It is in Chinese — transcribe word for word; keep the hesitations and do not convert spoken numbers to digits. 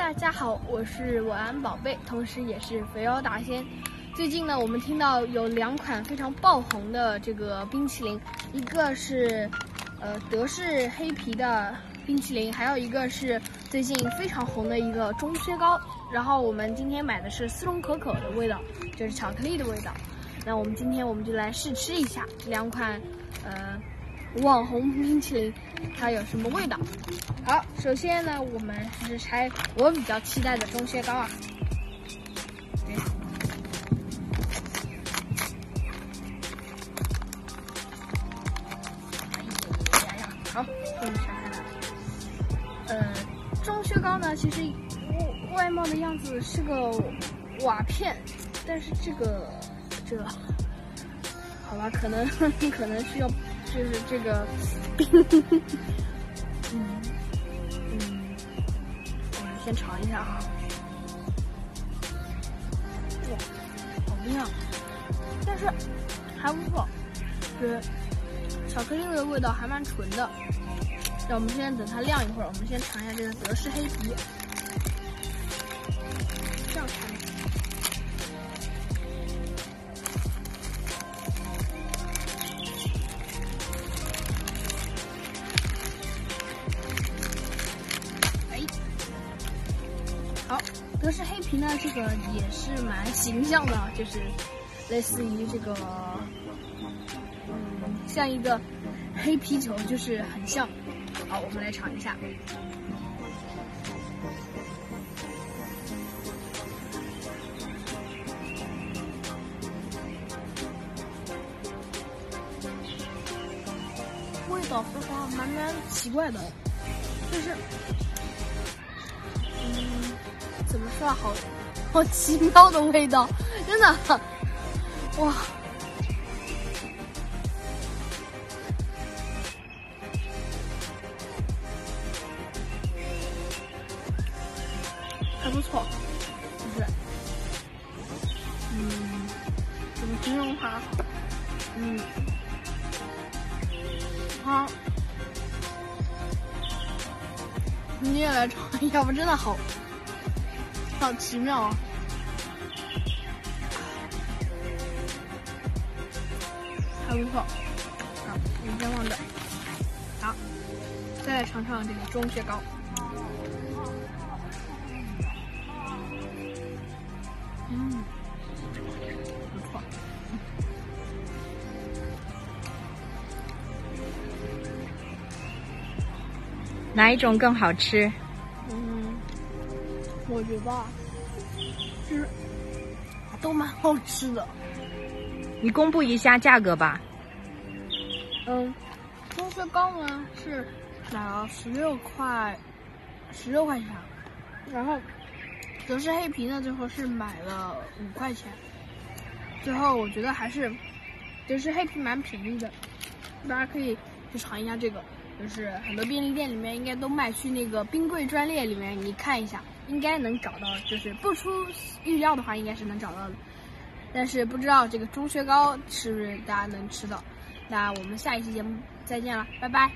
大家好，我是晚安宝贝，同时也是肥腰大仙。最近呢，我们听到有两款非常爆红的这个冰淇淋，一个是呃德式黑皮的冰淇淋，还有一个是最近非常红的一个钟薛高。然后我们今天买的是丝绒可可的味道，就是巧克力的味道。那我们今天我们就来试吃一下这两款呃网红冰淇淋它有什么味道。好，首先呢，我们试试拆我比较期待的钟薛高啊。对，哎呀，好，我们拆开来。呃，钟薛高呢，其实外貌的样子是个瓦片，但是这个这个，好吧，可能可能是要。就是这个，嗯嗯，我们先尝一下哈。哇，好不一样，但是还不错，就是巧克力的味道还蛮纯的。那我们现在等它晾一会儿，我们先尝一下这个德式黑皮。这样尝。好，德式黑皮呢，这个也是蛮形象的，就是类似于这个，嗯，像一个黑皮球，就是很像。好，我们来尝一下。味道说实话蛮蛮奇怪的，就是。怎么说啊，好好奇妙的味道，真的，哇！还不错，就是，嗯，怎么形容它？嗯，好，你也来尝一下吧，真的好。好奇妙啊！还不错，好，你先忘掉。好，再来尝尝这个钟薛高。嗯，不错。哪一种更好吃？我觉得就是都蛮好吃的。你公布一下价格吧。嗯，钟薛高呢是买了十六块，十六块钱，然后德式黑皮呢最后是买了五块钱。最后我觉得还是德式黑皮蛮便宜的，大家可以去尝一下这个。就是很多便利店里面应该都卖，去那个冰柜专列里面你看一下，应该能找到，就是不出预料的话应该是能找到的。但是不知道这个钟薛高是不是大家能吃到。那我们下一期节目再见了，拜拜。